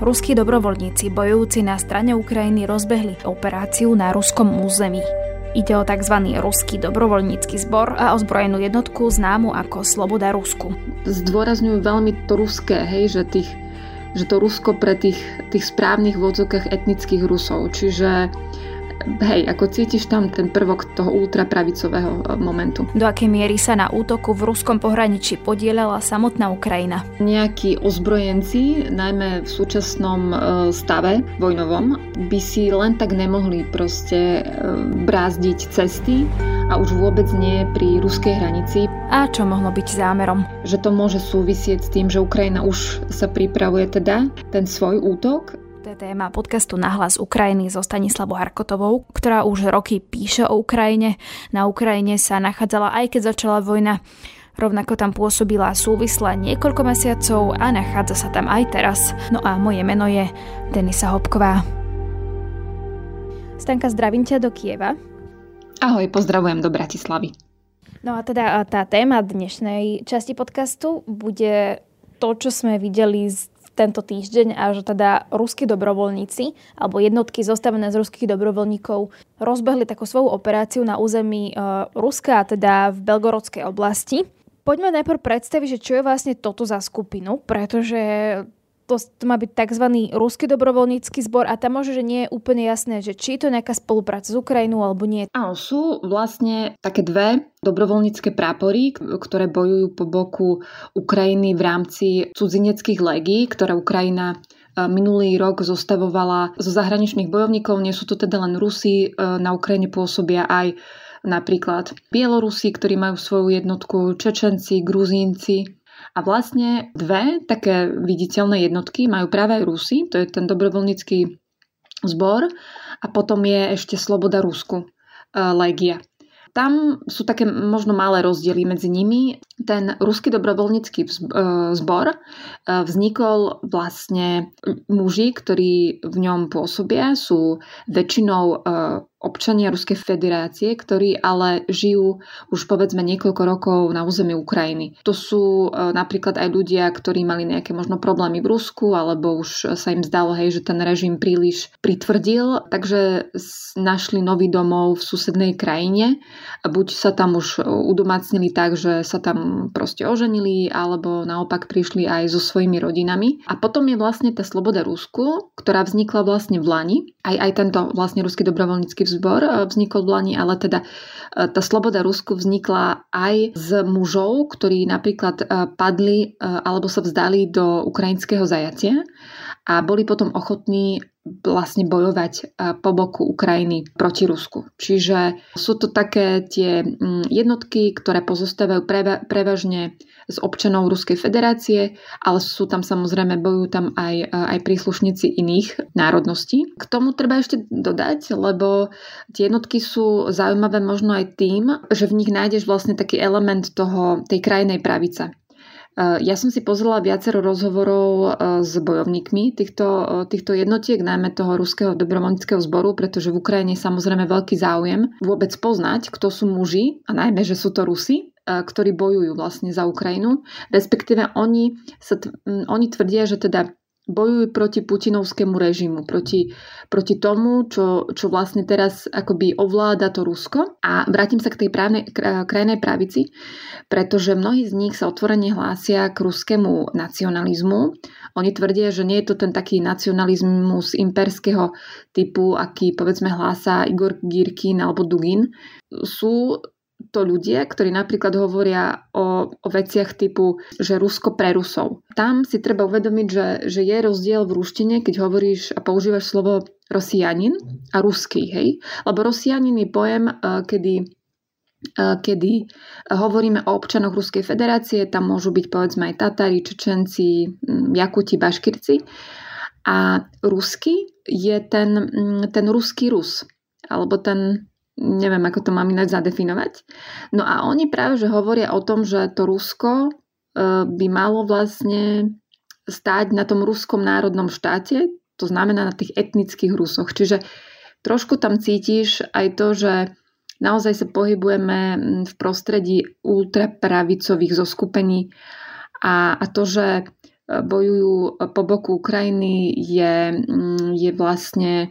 ruskí dobrovoľníci bojujúci na strane Ukrajiny rozbehli operáciu na ruskom území. Ide o tzv. Ruský dobrovoľnícky zbor a ozbrojenú jednotku známu ako Sloboda Rusku. Zdôrazňujú veľmi to ruské, hej, že to Rusko pre tých správnych vodzokách etnických Rusov. Čiže hej, ako cítiš tam ten prvok toho ultrapravicového momentu. Do akej miery sa na útoku v ruskom pohraničí podieľala samotná Ukrajina? Nejakí ozbrojenci, najmä v súčasnom stave vojnovom, by si len tak nemohli proste brázdiť cesty a už vôbec nie pri ruskej hranici. A čo mohlo byť zámerom? Že to môže súvisieť s tým, že Ukrajina už sa pripravuje teda ten svoj útok. To je téma podcastu Nahlas z Ukrajiny so Stanislavou Harkotovou, ktorá už roky píše o Ukrajine. Na Ukrajine sa nachádzala, aj keď začala vojna. Rovnako tam pôsobila súvisle niekoľko mesiacov a nachádza sa tam aj teraz. No a moje meno je Denisa Hopková. Stanka, zdravím ťa do Kieva. Ahoj, pozdravujem do Bratislavy. No a teda tá téma dnešnej časti podcastu bude to, čo sme videli tento týždeň, a že teda ruskí dobrovoľníci alebo jednotky zostavené z ruských dobrovoľníkov rozbehli takú svoju operáciu na území Ruska, teda v Belgorodskej oblasti. Poďme najprv predstaviť, že čo je vlastne toto za skupinu, pretože to má byť tzv. Ruský dobrovoľnícky zbor a tam možno, že nie je úplne jasné, že či je to nejaká spolupráca s Ukrajinou alebo nie. Áno, sú vlastne také dve dobrovoľnícke prápory, ktoré bojujú po boku Ukrajiny v rámci cudzineckých legií, ktoré Ukrajina minulý rok zostavovala zo zahraničných bojovníkov. Nie sú to teda len Rusi, na Ukrajine pôsobia aj napríklad Bielorusi, ktorí majú svoju jednotku, Čečenci, Gruzínci. A vlastne dve také viditeľné jednotky majú práve aj Rusi, to je ten dobrovoľnícky zbor, a potom je ešte Sloboda Rusku, legia. Tam sú také možno malé rozdiely medzi nimi. Ten ruský dobrovoľnícky zbor vznikol vlastne muži, ktorí v ňom pôsobia, sú väčšinou občania Ruskej federácie, ktorí ale žijú už povedzme niekoľko rokov na území Ukrajiny. To sú napríklad aj ľudia, ktorí mali nejaké možno problémy v Rusku, alebo už sa im zdalo, hej, že ten režim príliš pritvrdil, takže našli nový domov v susednej krajine. Buď sa tam už udomácnili tak, že sa tam proste oženili, alebo naopak prišli aj so svojimi rodinami. A potom je vlastne tá Sloboda Rusku, ktorá vznikla vlastne v Lani. Aj tento vlastne ruský dobrovoľnícky zbor vznikol v Lani, ale teda tá Sloboda Rusku vznikla aj z mužov, ktorí napríklad padli alebo sa vzdali do ukrajinského zajatia a boli potom ochotní vlastne bojovať po boku Ukrajiny proti Rusku. Čiže sú to také tie jednotky, ktoré pozostávajú prevažne z občanov Ruskej federácie, ale sú tam samozrejme, bojujú tam aj príslušníci iných národností. K tomu treba ešte dodať, lebo tie jednotky sú zaujímavé možno aj tým, že v nich nájdeš vlastne taký element tej krajnej pravice. Ja som si pozrela viacero rozhovorov s bojovníkmi týchto jednotiek, najmä toho ruského dobrovoľníckeho zboru, pretože v Ukrajine je samozrejme veľký záujem vôbec poznať, kto sú muži, a najmä, že sú to Rusi, ktorí bojujú vlastne za Ukrajinu. Respektíve oni tvrdia, že teda bojujú proti putinovskému režimu, proti tomu, čo vlastne teraz akoby ovláda to Rusko. A vrátim sa k tej krajnej pravici, pretože mnohí z nich sa otvorene hlásia k ruskému nacionalizmu. Oni tvrdia, že nie je to ten taký nacionalizmus imperského typu, aký povedzme hlása Igor Girkin alebo Dugin. Sú to ľudia, ktorí napríklad hovoria o veciach typu, že Rusko pre Rusov. Tam si treba uvedomiť, že je rozdiel v ruštine, keď hovoríš a používaš slovo Rosianin a ruský, hej? Lebo Rosianin je pojem, kedy hovoríme o občanoch Ruskej federácie, tam môžu byť povedzme aj Tatári, Čečenci, Jakuti, Baškirci. A ruský je ten ruský Rus, alebo ten, neviem, ako to mám ináč zadefinovať. No a oni práve, že hovoria o tom, že to Rusko by malo vlastne stáť na tom ruskom národnom štáte, to znamená na tých etnických Rusoch. Čiže trošku tam cítiš aj to, že naozaj sa pohybujeme v prostredí ultrapravicových zoskupení a to, že bojujú po boku Ukrajiny, je vlastne,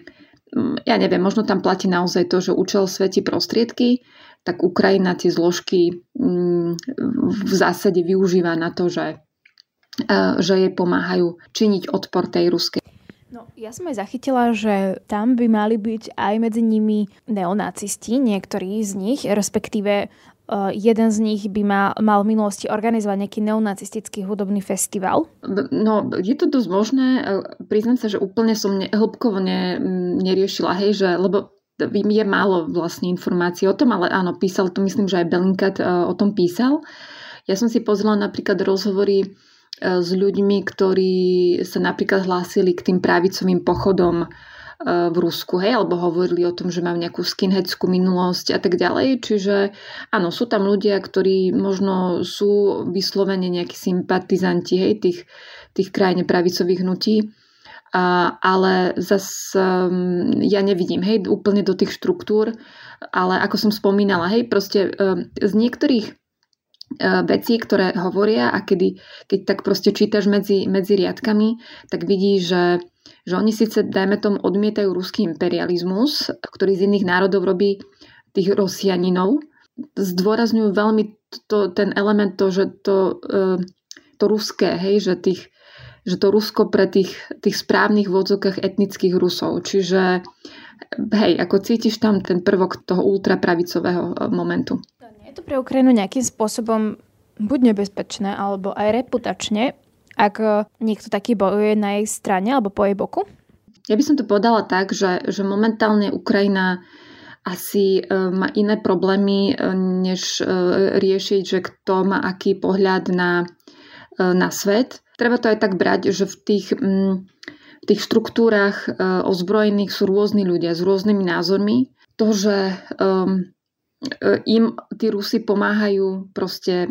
ja neviem, možno tam platí naozaj to, že účel svätí prostriedky, tak Ukrajina tie zložky v zásade využíva na to, že jej pomáhajú činiť odpor tej ruskej. No, ja som aj zachytila, že tam by mali byť aj medzi nimi neonacisti, niektorí z nich, respektíve jeden z nich by mal v minulosti organizovať nejaký neonacistický hudobný festival. No, je to dosť možné. Priznám sa, že úplne som neriešila, hej, že, lebo je málo vlastne informácií o tom, ale áno, písal to, myslím, že aj Bellingcat o tom písal. Ja som si pozrela napríklad rozhovory s ľuďmi, ktorí sa napríklad hlásili k tým pravicovým pochodom v Rusku, hej, alebo hovorili o tom, že majú nejakú skinheadskú minulosť a tak ďalej. Čiže áno, sú tam ľudia, ktorí možno sú vyslovene nejakí sympatizanti, hej, tých krajne pravicových hnutí, ale zase ja nevidím, hej, úplne do tých štruktúr, ale ako som spomínala, hej, proste z niektorých veci, ktoré hovoria a keď tak proste čítaš medzi riadkami, tak vidíš, že oni síce, dajme tomu, odmietajú ruský imperializmus, ktorý z iných národov robí tých Rosianinov. Zdôrazňujú veľmi ten element že to ruské, hej, že to Rusko pre tých správnych vodzokách etnických Rusov. Čiže hej, ako cítiš tam ten prvok toho ultrapravicového momentu. Je to pre Ukrajinu nejakým spôsobom buď nebezpečné, alebo aj reputačne, ak niekto taký bojuje na jej strane alebo po jej boku? Ja by som to povedala tak, že momentálne Ukrajina asi má iné problémy, než riešiť, že kto má aký pohľad na svet. Treba to aj tak brať, že v tých štruktúrach ozbrojených sú rôzni ľudia s rôznymi názormi. To, že im tí Rusi pomáhajú proste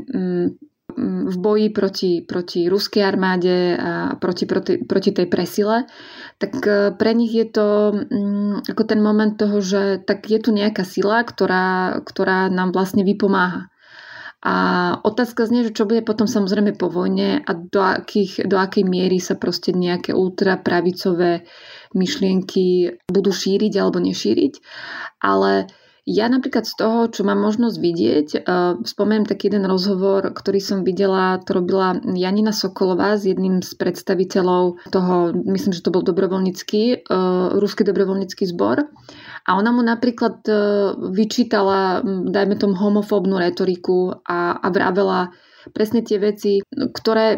v boji proti ruskej armáde a proti tej presile, tak pre nich je to ako ten moment toho, že tak je tu nejaká sila, ktorá nám vlastne vypomáha. A otázka znie, že čo bude potom samozrejme po vojne a do akej miery sa proste nejaké ultrapravicové myšlienky budú šíriť alebo nešíriť. Ale ja napríklad z toho, čo mám možnosť vidieť, spomeniem taký jeden rozhovor, ktorý som videla, to robila Janina Sokolová s jedným z predstaviteľov toho, myslím, že to bol Ruský dobrovoľnícky zbor. A ona mu napríklad vyčítala, dajme tomu, homofóbnu retoriku a vravela presne tie veci, ktoré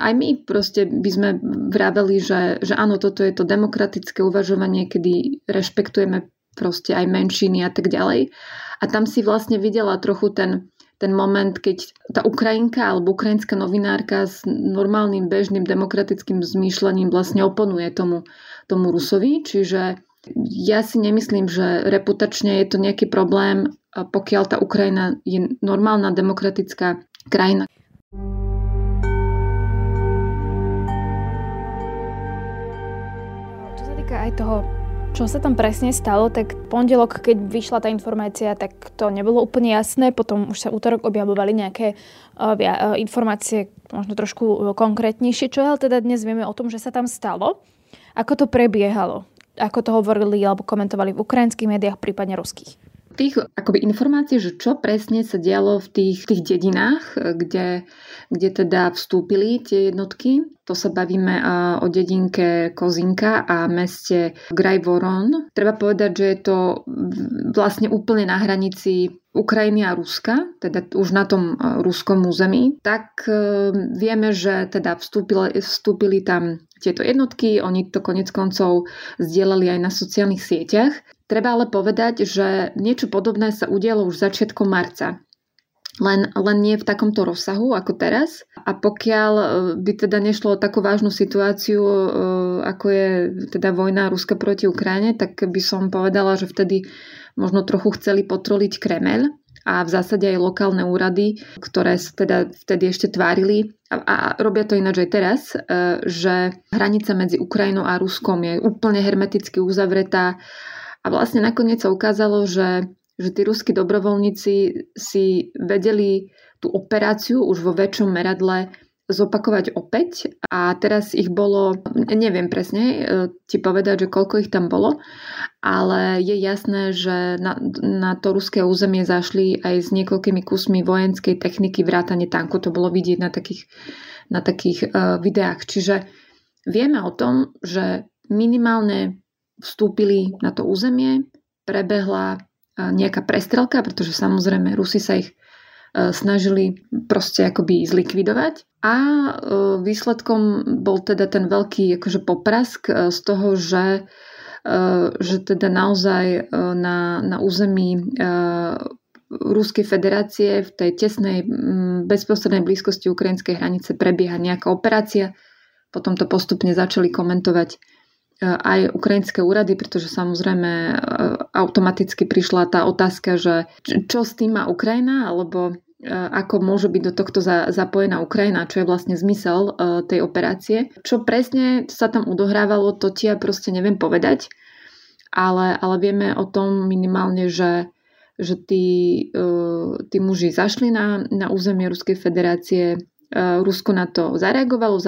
aj my proste by sme vraveli, že áno, toto je to demokratické uvažovanie, kedy rešpektujeme proste aj menšiny a tak ďalej. A tam si vlastne videla trochu ten moment, keď tá Ukrajinka alebo ukrajinská novinárka s normálnym, bežným, demokratickým zmýšľaním vlastne oponuje tomu Rusovi. Čiže ja si nemyslím, že reputačne je to nejaký problém, pokiaľ tá Ukrajina je normálna, demokratická krajina. Čo sa týka aj toho, čo sa tam presne stalo, tak pondelok, keď vyšla tá informácia, tak to nebolo úplne jasné. Potom už sa utorok objavovali nejaké informácie, možno trošku konkrétnejšie. Čo ale teda dnes vieme o tom, že sa tam stalo? Ako to prebiehalo? Ako to hovorili alebo komentovali v ukrajinských médiách, prípadne ruských? Tých akoby informácií, že čo presne sa dialo v tých dedinách, kde teda vstúpili tie jednotky. To sa bavíme o dedinke Kozinka a meste Grajvoron. Treba povedať, že je to vlastne úplne na hranici Ukrajiny a Ruska, teda už na tom ruskom území, tak vieme, že teda vstúpili tam tieto jednotky, oni to konec koncov zdieľali aj na sociálnych sieťach. Treba ale povedať, že niečo podobné sa udialo už začiatkom marca. Len nie v takomto rozsahu ako teraz. A pokiaľ by teda nešlo o takú vážnu situáciu, ako je teda vojna Ruska proti Ukrajine, tak by som povedala, že vtedy možno trochu chceli potroliť Kremeľ a v zásade aj lokálne úrady, ktoré sa teda vtedy ešte tvárili a robia to ináč aj teraz, že hranica medzi Ukrajinou a Ruskom je úplne hermeticky uzavretá a vlastne nakoniec sa ukázalo, že tí ruskí dobrovoľníci si vedeli tú operáciu už vo väčšom meradle zopakovať opäť a teraz ich bolo, neviem presne ti povedať, že koľko ich tam bolo, ale je jasné, že na to ruské územie zašli aj s niekoľkými kusmi vojenskej techniky, vrátane tanku, to bolo vidieť na takých videách. Čiže vieme o tom, že minimálne vstúpili na to územie, prebehla nejaká prestrelka, pretože samozrejme Rusi sa ich snažili proste akoby zlikvidovať a výsledkom bol teda ten veľký akože poprask z toho, že teda naozaj na území Ruskej federácie v tej tesnej bezprostrednej blízkosti ukrajinskej hranice prebieha nejaká operácia. Potom to postupne začali komentovať aj ukrajinské úrady, pretože samozrejme automaticky prišla tá otázka, že čo s tým má Ukrajina, alebo ako môže byť do tohto zapojená Ukrajina, čo je vlastne zmysel tej operácie. Čo presne sa tam odohrávalo, to ti ja proste neviem povedať, ale vieme o tom minimálne, že tí muži zašli na územie Ruskej federácie. Rusko na to zareagovalo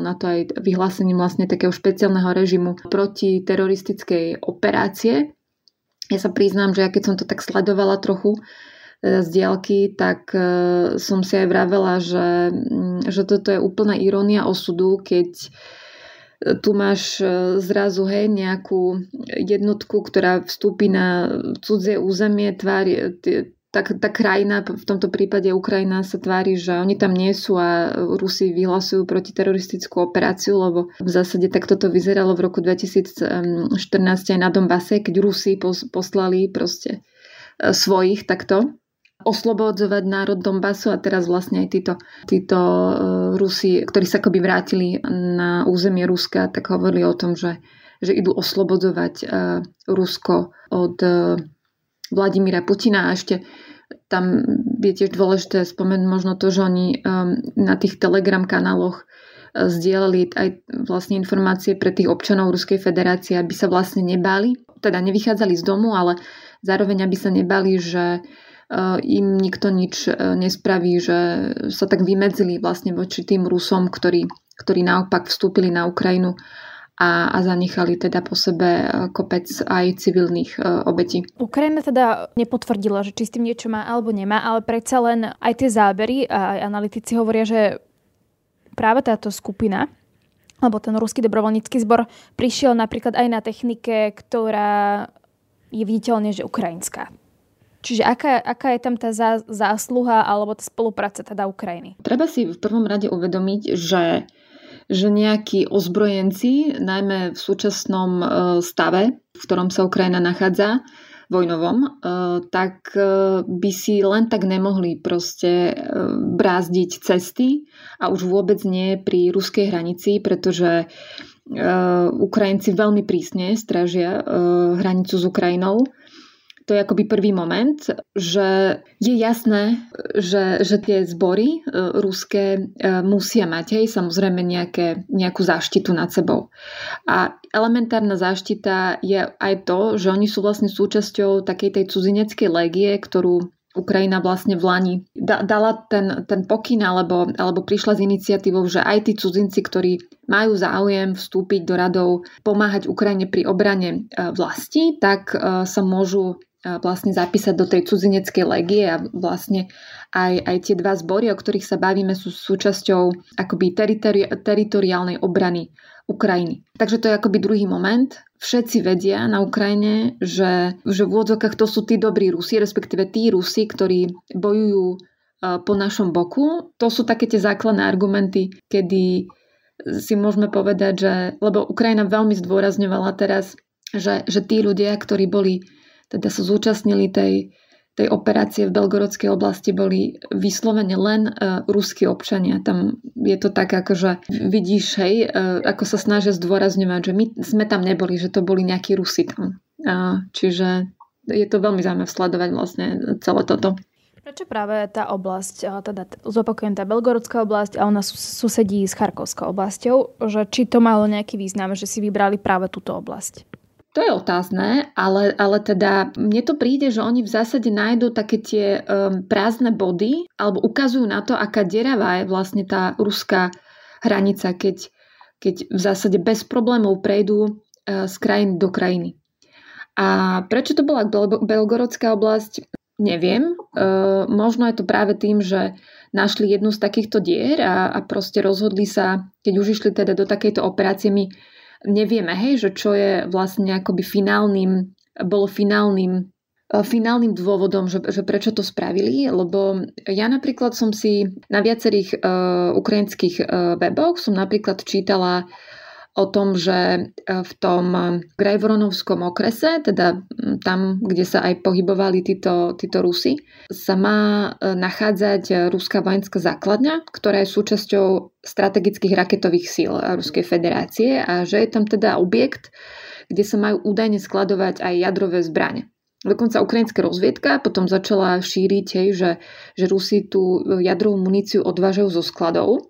na to aj vyhlásením vlastne takého špeciálneho režimu proti teroristickej operácie. Ja sa priznám, že ja keď som to tak sledovala trochu z diaľky, tak som si aj vravela, že toto je úplná irónia osudu, keď tu máš zrazu nejakú jednotku, ktorá vstúpi na cudzie územie, tá krajina, v tomto prípade Ukrajina, sa tvári, že oni tam nie sú a Rusi vyhlasujú protiteroristickú operáciu, lebo v zásade takto to vyzeralo v roku 2014 aj na Donbase, keď Rusi poslali proste svojich takto oslobodzovať národ Donbasu a teraz vlastne aj títo Rusi, ktorí sa akoby vrátili na územie Ruska, tak hovorili o tom, že idú oslobodzovať Rusko od Vladimíra Putina a ešte tam je tiež dôležité spomenúť možno to, že oni na tých Telegram kanáloch zdieľali aj vlastne informácie pre tých občanov Ruskej federácie, aby sa vlastne nebali, teda nevychádzali z domu, ale zároveň aby sa nebali, že im nikto nič nespraví, že sa tak vymedzili vlastne voči tým Rusom, ktorí naopak vstúpili na Ukrajinu a zanechali teda po sebe kopec aj civilných obetí. Ukrajina teda nepotvrdila, že či s tým niečo má alebo nemá, ale predsa len aj tie zábery a analytici hovoria, že práve táto skupina alebo ten Ruský dobrovoľnícky zbor prišiel napríklad aj na technike, ktorá je viditeľne, že ukrajinská. Čiže aká je tam tá zásluha alebo tá spolupráca teda Ukrajiny? Treba si v prvom rade uvedomiť, že nejakí ozbrojenci, najmä v súčasnom stave, v ktorom sa Ukrajina nachádza, vojnovom, tak by si len tak nemohli proste brázdiť cesty a už vôbec nie pri ruskej hranici, pretože Ukrajinci veľmi prísne strážia hranicu s Ukrajinou. To je akoby prvý moment, že je jasné, že tie zbory ruské musia mať aj samozrejme nejakú záštitu nad sebou. A elementárna záštita je aj to, že oni sú vlastne súčasťou takej tej cudzineckej legie, ktorú Ukrajina vlastne v Lani dala ten pokyn alebo prišla s iniciatívou, že aj tí cudzinci, ktorí majú záujem vstúpiť do radov, pomáhať Ukrajine pri obrane vlasti, tak sa môžu vlastne zapísať do tej cudzineckej legie a vlastne aj tie dva zbory, o ktorých sa bavíme, sú súčasťou akoby teritoriálnej obrany Ukrajiny. Takže to je akoby druhý moment. Všetci vedia na Ukrajine, že v úvodzovkách to sú tí dobrí Rusi, respektíve tí Rusi, ktorí bojujú po našom boku. To sú také tie základné argumenty, kedy si môžeme povedať, že lebo Ukrajina veľmi zdôrazňovala teraz, že tí ľudia, ktorí boli teda sa zúčastnili tej operácie v Belgorodskej oblasti, boli vyslovene len ruskí občania. Tam je to tak, akože vidíš, hej, ako sa snažia zdôrazňovať, že my sme tam neboli, že to boli nejakí Rusi tam. Čiže je to veľmi zaujímavé sledovať vlastne celé toto. Prečo práve tá oblasť, teda zopakujem, tá Belgorodská oblasť a ona susedí s Charkovskou oblasťou, že či to malo nejaký význam, že si vybrali práve túto oblasť? To je otázne, ale teda mne to príde, že oni v zásade nájdú také tie prázdne body alebo ukazujú na to, aká deravá je vlastne tá ruská hranica, keď v zásade bez problémov prejdú z krajiny do krajiny. A prečo to bola Belgorodská oblasť? Neviem. Možno je to práve tým, že našli jednu z takýchto dier a proste rozhodli sa, keď už išli teda do takejto operácie, my nevieme, hej, že čo je vlastne akoby finálnym dôvodom, že prečo to spravili, lebo ja napríklad som si na viacerých ukrajinských weboch som napríklad čítala o tom, že v tom Grajvoronovskom okrese, teda tam, kde sa aj pohybovali títo Rusi, sa má nachádzať ruská vojenská základňa, ktorá je súčasťou strategických raketových síl Ruskej federácie a že je tam teda objekt, kde sa majú údajne skladovať aj jadrové zbrane. Dokonca ukrajinská rozviedka potom začala šíriť, hej, že Rusi tú jadrovú muníciu odvážajú zo skladov,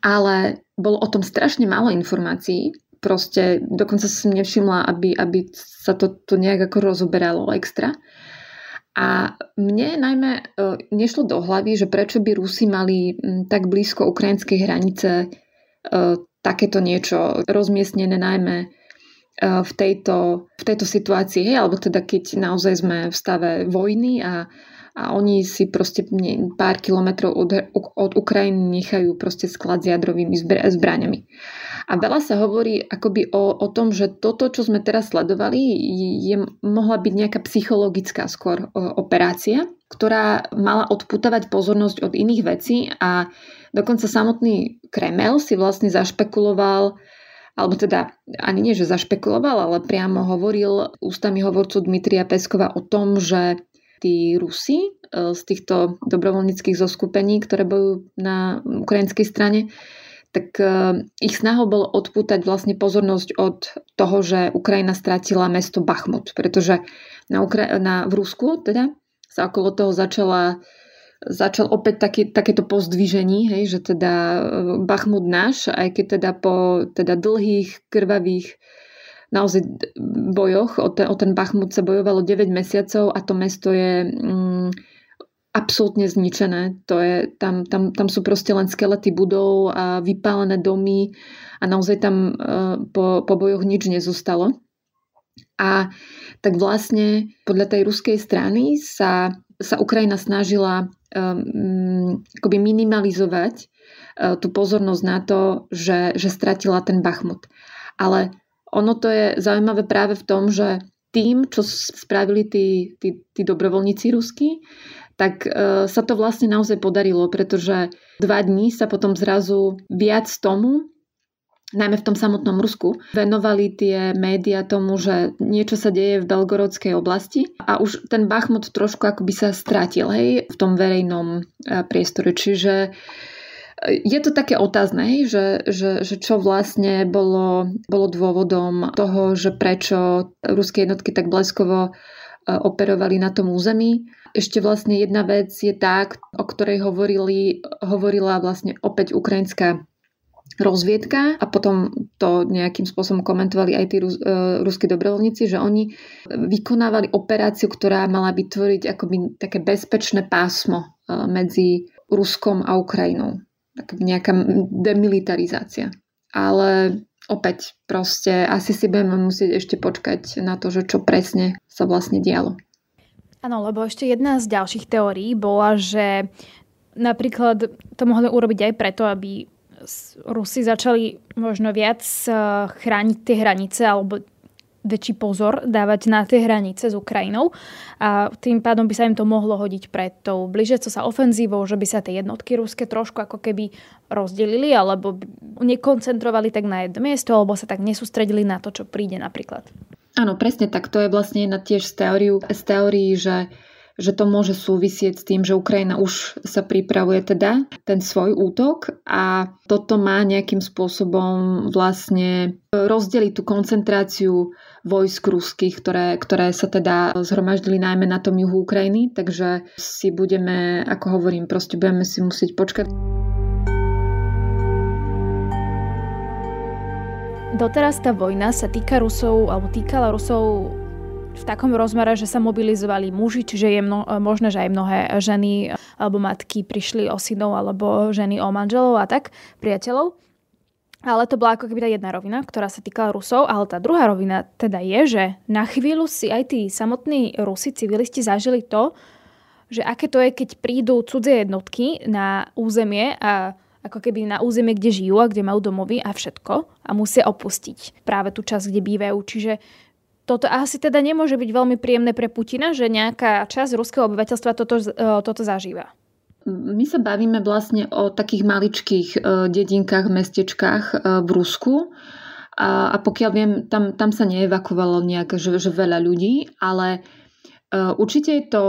ale bolo o tom strašne málo informácií. Proste dokonca som nevšimla, aby sa to nejak ako rozoberalo extra. A mne najmä nešlo do hlavy, že prečo by Rusi mali tak blízko ukrajinskej hranice takéto niečo rozmiestnené najmä v tejto situácii. Hej, alebo teda keď naozaj sme v stave vojny a oni si proste pár kilometrov od Ukrajiny nechajú proste sklad s jadrovými zbraňami. A veľa sa hovorí akoby o tom, že toto, čo sme teraz sledovali, mohla byť nejaká psychologická skôr operácia, ktorá mala odputávať pozornosť od iných vecí a dokonca samotný Kremel si vlastne zašpekuloval, alebo teda ani nie, že zašpekuloval, ale priamo hovoril ústami hovorcu Dmitrija Peskova o tom, že tí Rusi z týchto dobrovoľníckých zoskupení, ktoré bojujú na ukrajinskej strane, tak ich snahou bolo odpútať vlastne pozornosť od toho, že Ukrajina stratila mesto Bachmut, pretože v Rusku teda sa okolo toho začal opäť takéto pozdvíženie, hej, že teda Bachmut náš, aj keď teda po teda dlhých, krvavých naozaj bojoch, o ten Bachmut sa bojovalo 9 mesiacov a to mesto je absolútne zničené. To je, tam sú proste len skelety budov a vypálené domy a naozaj tam po bojoch nič nezostalo. A tak vlastne podľa tej ruskej strany sa Ukrajina snažila akoby minimalizovať tú pozornosť na to, že stratila ten Bachmut. Ale ono to je zaujímavé práve v tom, že tým, čo spravili tí dobrovoľníci ruskí, tak sa to vlastne naozaj podarilo, pretože 2 dní sa potom zrazu viac tomu, najmä v tom samotnom Rusku, venovali tie médiá tomu, že niečo sa deje v Belgorodskej oblasti a už ten Bachmut trošku akoby sa stratil, hej, v tom verejnom priestore. Čiže je to také otázne, že čo vlastne bolo dôvodom toho, že prečo ruské jednotky tak bleskovo operovali na tom území. Ešte vlastne jedna vec je tá, o ktorej hovorila vlastne opäť ukrajinská rozviedka a potom to nejakým spôsobom komentovali aj tí ruskí dobrovoľníci, že oni vykonávali operáciu, ktorá mala vytvoriť akoby také bezpečné pásmo medzi Ruskom a Ukrajinou. Nejaká demilitarizácia. Ale opäť proste asi si budeme musieť ešte počkať na to, že čo presne sa vlastne dialo. Áno, lebo ešte jedna z ďalších teórií bola, že napríklad to mohli urobiť aj preto, aby Rusi začali možno viac chrániť tie hranice alebo väčší pozor dávať na tie hranice s Ukrajinou a tým pádom by sa im to mohlo hodiť pred tou blížiacou sa ofenzívou, že by sa tie jednotky ruské trošku ako keby rozdelili alebo nekoncentrovali tak na jedno miesto alebo sa tak nesústredili na to, čo príde napríklad. Áno, presne tak. To je vlastne jedna tiež z teórií, že to môže súvisieť s tým, že Ukrajina už sa pripravuje teda ten svoj útok a toto má nejakým spôsobom vlastne rozdeliť tú koncentráciu vojsk ruských, ktoré sa teda zhromaždili najmä na tom juhu Ukrajiny, takže si budeme, ako hovorím, proste budeme si musieť počkať. Doteraz tá vojna sa týka Rusov, alebo týkala Rusov v takom rozmere, že sa mobilizovali muži, čiže je možné, že aj mnohé ženy alebo matky prišli o synov alebo ženy o manželov a tak, priateľov. Ale to bola ako keby tá jedna rovina, ktorá sa týkala Rusov, ale tá druhá rovina teda je, že na chvíľu si aj tí samotní Rusi, civilisti zažili to, že aké to je, keď prídu cudzie jednotky na územie a ako keby na územie, kde žijú a kde majú domovy a všetko a musia opustiť práve tú časť, kde bývajú. Čiže toto asi teda nemôže byť veľmi príjemné pre Putina, že nejaká časť ruského obyvateľstva toto zažíva. My sa bavíme vlastne o takých maličkých dedinkách, mestečkách v Rusku. A pokiaľ viem, tam sa neevakuovalo nejak, že veľa ľudí, ale určite je to,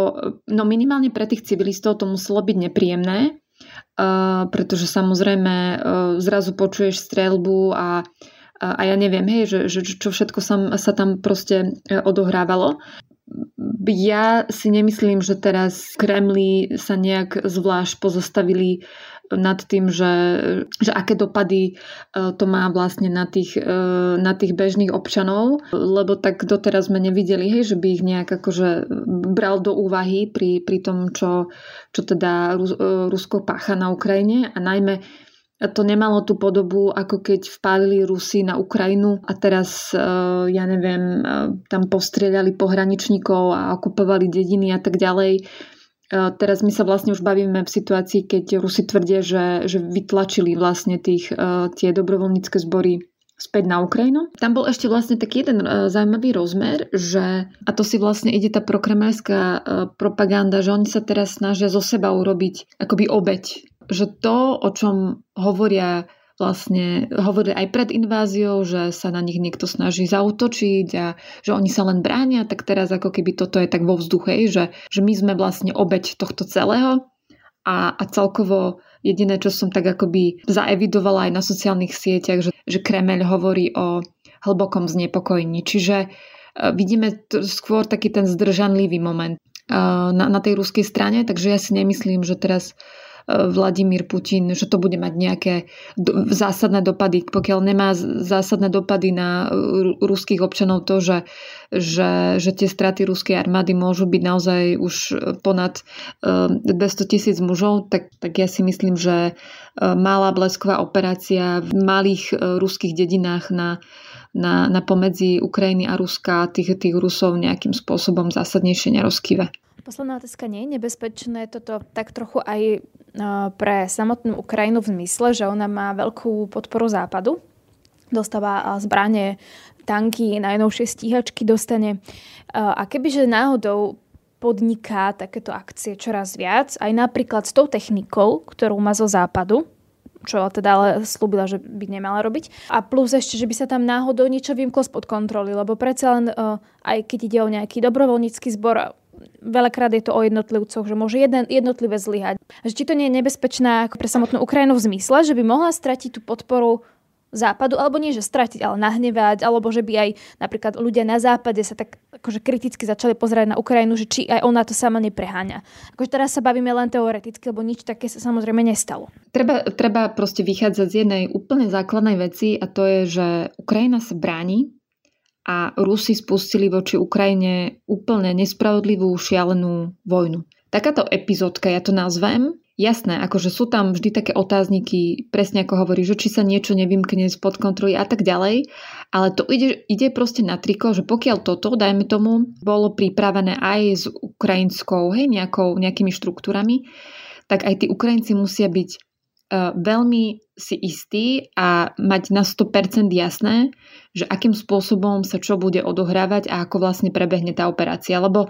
no minimálne pre tých civilistov to muselo byť nepríjemné, pretože samozrejme zrazu počuješ strelbu a ja neviem, hej, že čo všetko sa tam proste odohrávalo. Ja si nemyslím, že teraz Kremli sa nejak zvlášť pozastavili nad tým, že aké dopady to má vlastne na tých bežných občanov, lebo tak doteraz sme nevideli, hej, že by ich nejak akože bral do úvahy pri tom, čo teda Rusko pácha na Ukrajine a najmä to nemalo tú podobu, ako keď vpálili Rusi na Ukrajinu a teraz, ja neviem, tam postrieľali pohraničníkov a okupovali dediny a tak ďalej. Teraz my sa vlastne už bavíme v situácii, keď Rusi tvrdia, že vytlačili vlastne tie dobrovoľnícke zbory späť na Ukrajinu. Tam bol ešte vlastne taký jeden zaujímavý rozmer, že, a to si vlastne ide tá prokremelská propaganda, že oni sa teraz snažia zo seba urobiť akoby obeť. Že to, o čom hovoria aj pred inváziou, že sa na nich niekto snaží zaútočiť a že oni sa len bránia, tak teraz ako keby toto je tak vo vzduchu, že my sme vlastne obeť tohto celého a celkovo jediné, čo som tak akoby zaevidovala aj na sociálnych sieťach, že Kremeľ hovorí o hlbokom znepokojení. Čiže vidíme skôr taký ten zdržanlivý moment na tej ruskej strane, takže ja si nemyslím, že teraz Vladimír Putin, že to bude mať nejaké zásadné dopady. Pokiaľ nemá zásadné dopady na ruských občanov to, že tie straty ruskej armády môžu byť naozaj už ponad 200 000 mužov, tak ja si myslím, že malá blesková operácia v malých ruských dedinách na pomedzi Ukrajiny a Ruska tých Rusov nejakým spôsobom zásadnejšie nerozkýva. Posledná otázka, nie je nebezpečné toto tak trochu aj pre samotnú Ukrajinu v zmysle, že ona má veľkú podporu Západu, dostáva zbrane, tanky, najnovšie stíhačky dostane. A kebyže náhodou podniká takéto akcie čoraz viac, aj napríklad s tou technikou, ktorú má zo Západu, čo teda ale slúbila, že by nemala robiť. A plus ešte, že by sa tam náhodou niečo vymklo spod kontroly, lebo predsa len aj keď ide o nejaký dobrovoľnícky zbor, veľakrát je to o jednotlivcoch, že môže jeden jednotlivé zlyhať. Či to nie je nebezpečná pre samotnú Ukrajinu v zmysle, že by mohla stratiť tú podporu Západu, alebo nie, že stratiť, ale nahnevať, alebo že by aj napríklad ľudia na Západe sa tak akože kriticky začali pozerať na Ukrajinu, že či aj ona to sama nepreháňa. Akože teraz sa bavíme len teoreticky, lebo nič také sa samozrejme nestalo. Treba proste vychádzať z jednej úplne základnej veci a to je, že Ukrajina sa bráni a Rusi spustili voči Ukrajine úplne nespravodlivú, šialenú vojnu. Takáto epizódka, ja to nazvem. Jasné, akože sú tam vždy také otázniky, presne ako hovorí, že či sa niečo nevymkne spod kontroly a tak ďalej, ale to ide proste na triko, že pokiaľ toto, dajme tomu, bolo pripravené aj s ukrajinskou, hej, nejakými štruktúrami, tak aj tí Ukrajinci musia byť veľmi si istí a mať na 100% jasné, že akým spôsobom sa čo bude odohrávať a ako vlastne prebehne tá operácia, lebo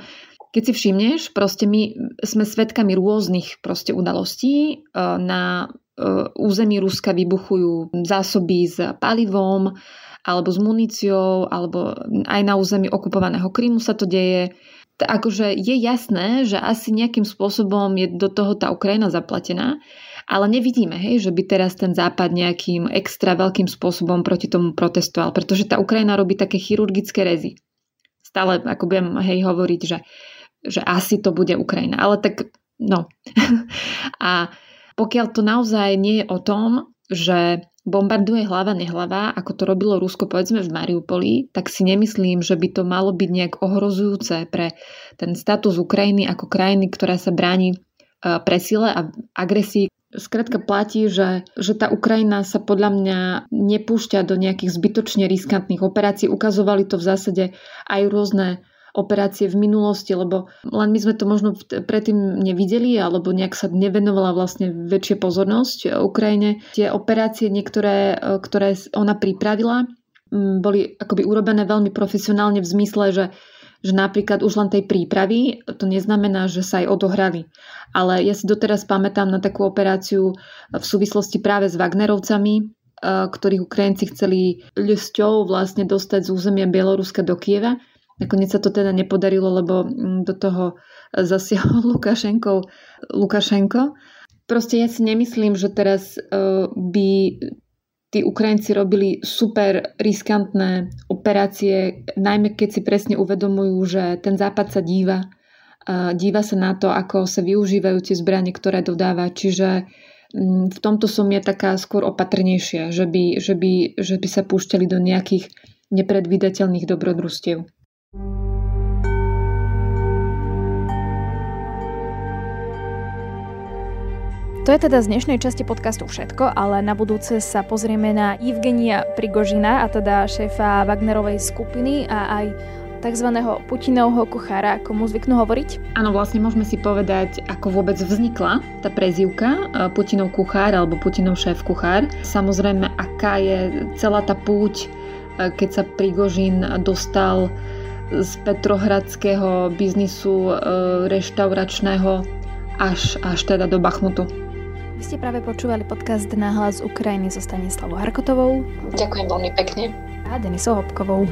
keď si všimneš, proste my sme svedkami rôznych proste udalostí. Na území Ruska vybuchujú zásoby s palivom alebo s muníciou, alebo aj na území okupovaného Krymu sa to deje. Akože je jasné, že asi nejakým spôsobom je do toho tá Ukrajina zaplatená, ale nevidíme, hej, že by teraz ten Západ nejakým extra veľkým spôsobom proti tomu protestoval, pretože tá Ukrajina robí také chirurgické rezy. Stále ako budem hovoriť, že asi to bude Ukrajina. Ale tak, no. A pokiaľ to naozaj nie je o tom, že bombarduje hlava nehlava, ako to robilo Rusko povedzme v Mariupoli, tak si nemyslím, že by to malo byť nejak ohrozujúce pre ten status Ukrajiny ako krajiny, ktorá sa bráni presile a agresii. Skrátka platí, že tá Ukrajina sa podľa mňa nepúšťa do nejakých zbytočne riskantných operácií. Ukazovali to v zásade aj rôzne operácie v minulosti, lebo len my sme to možno predtým nevideli alebo nejak sa nevenovala vlastne väčšia pozornosť Ukrajine. Tie operácie niektoré, ktoré ona pripravila, boli akoby urobené veľmi profesionálne v zmysle, že napríklad už len tej prípravy, to neznamená, že sa aj odohrali. Ale ja si doteraz pamätám na takú operáciu v súvislosti práve s Wagnerovcami, ktorých Ukrajinci chceli ľusťou vlastne dostať z územia Bieloruska do Kieva. Nakoniec sa to teda nepodarilo, lebo do toho zasiahol Lukašenko. Proste ja si nemyslím, že teraz by tí Ukrajinci robili super riskantné operácie, najmä keď si presne uvedomujú, že ten Západ sa díva sa na to, ako sa využívajú tie zbranie, ktoré dodáva. Čiže v tomto som ja taká skôr opatrnejšia, že by sa púšťali do nejakých nepredvídateľných dobrodružstiev. To je teda z dnešnej časti podcastu všetko, ale na budúce sa pozrieme na Evgenia Prigožina, a teda šéfa Wagnerovej skupiny a aj takzvaného Putinovho kuchára, ako mu zvyknú hovoriť. Áno, vlastne môžeme si povedať, ako vôbec vznikla tá prezývka Putinov kuchár alebo Putinov šéf kuchár. Samozrejme, aká je celá tá púť, keď sa Prigožin dostal z petrohradského biznisu reštauračného až teda do Bachmutu. Vy ste práve počúvali podcast Nahlas z Ukrajiny so Stanislavou Harkotovou. Ďakujem veľmi pekne. A Denisou Hopkovou.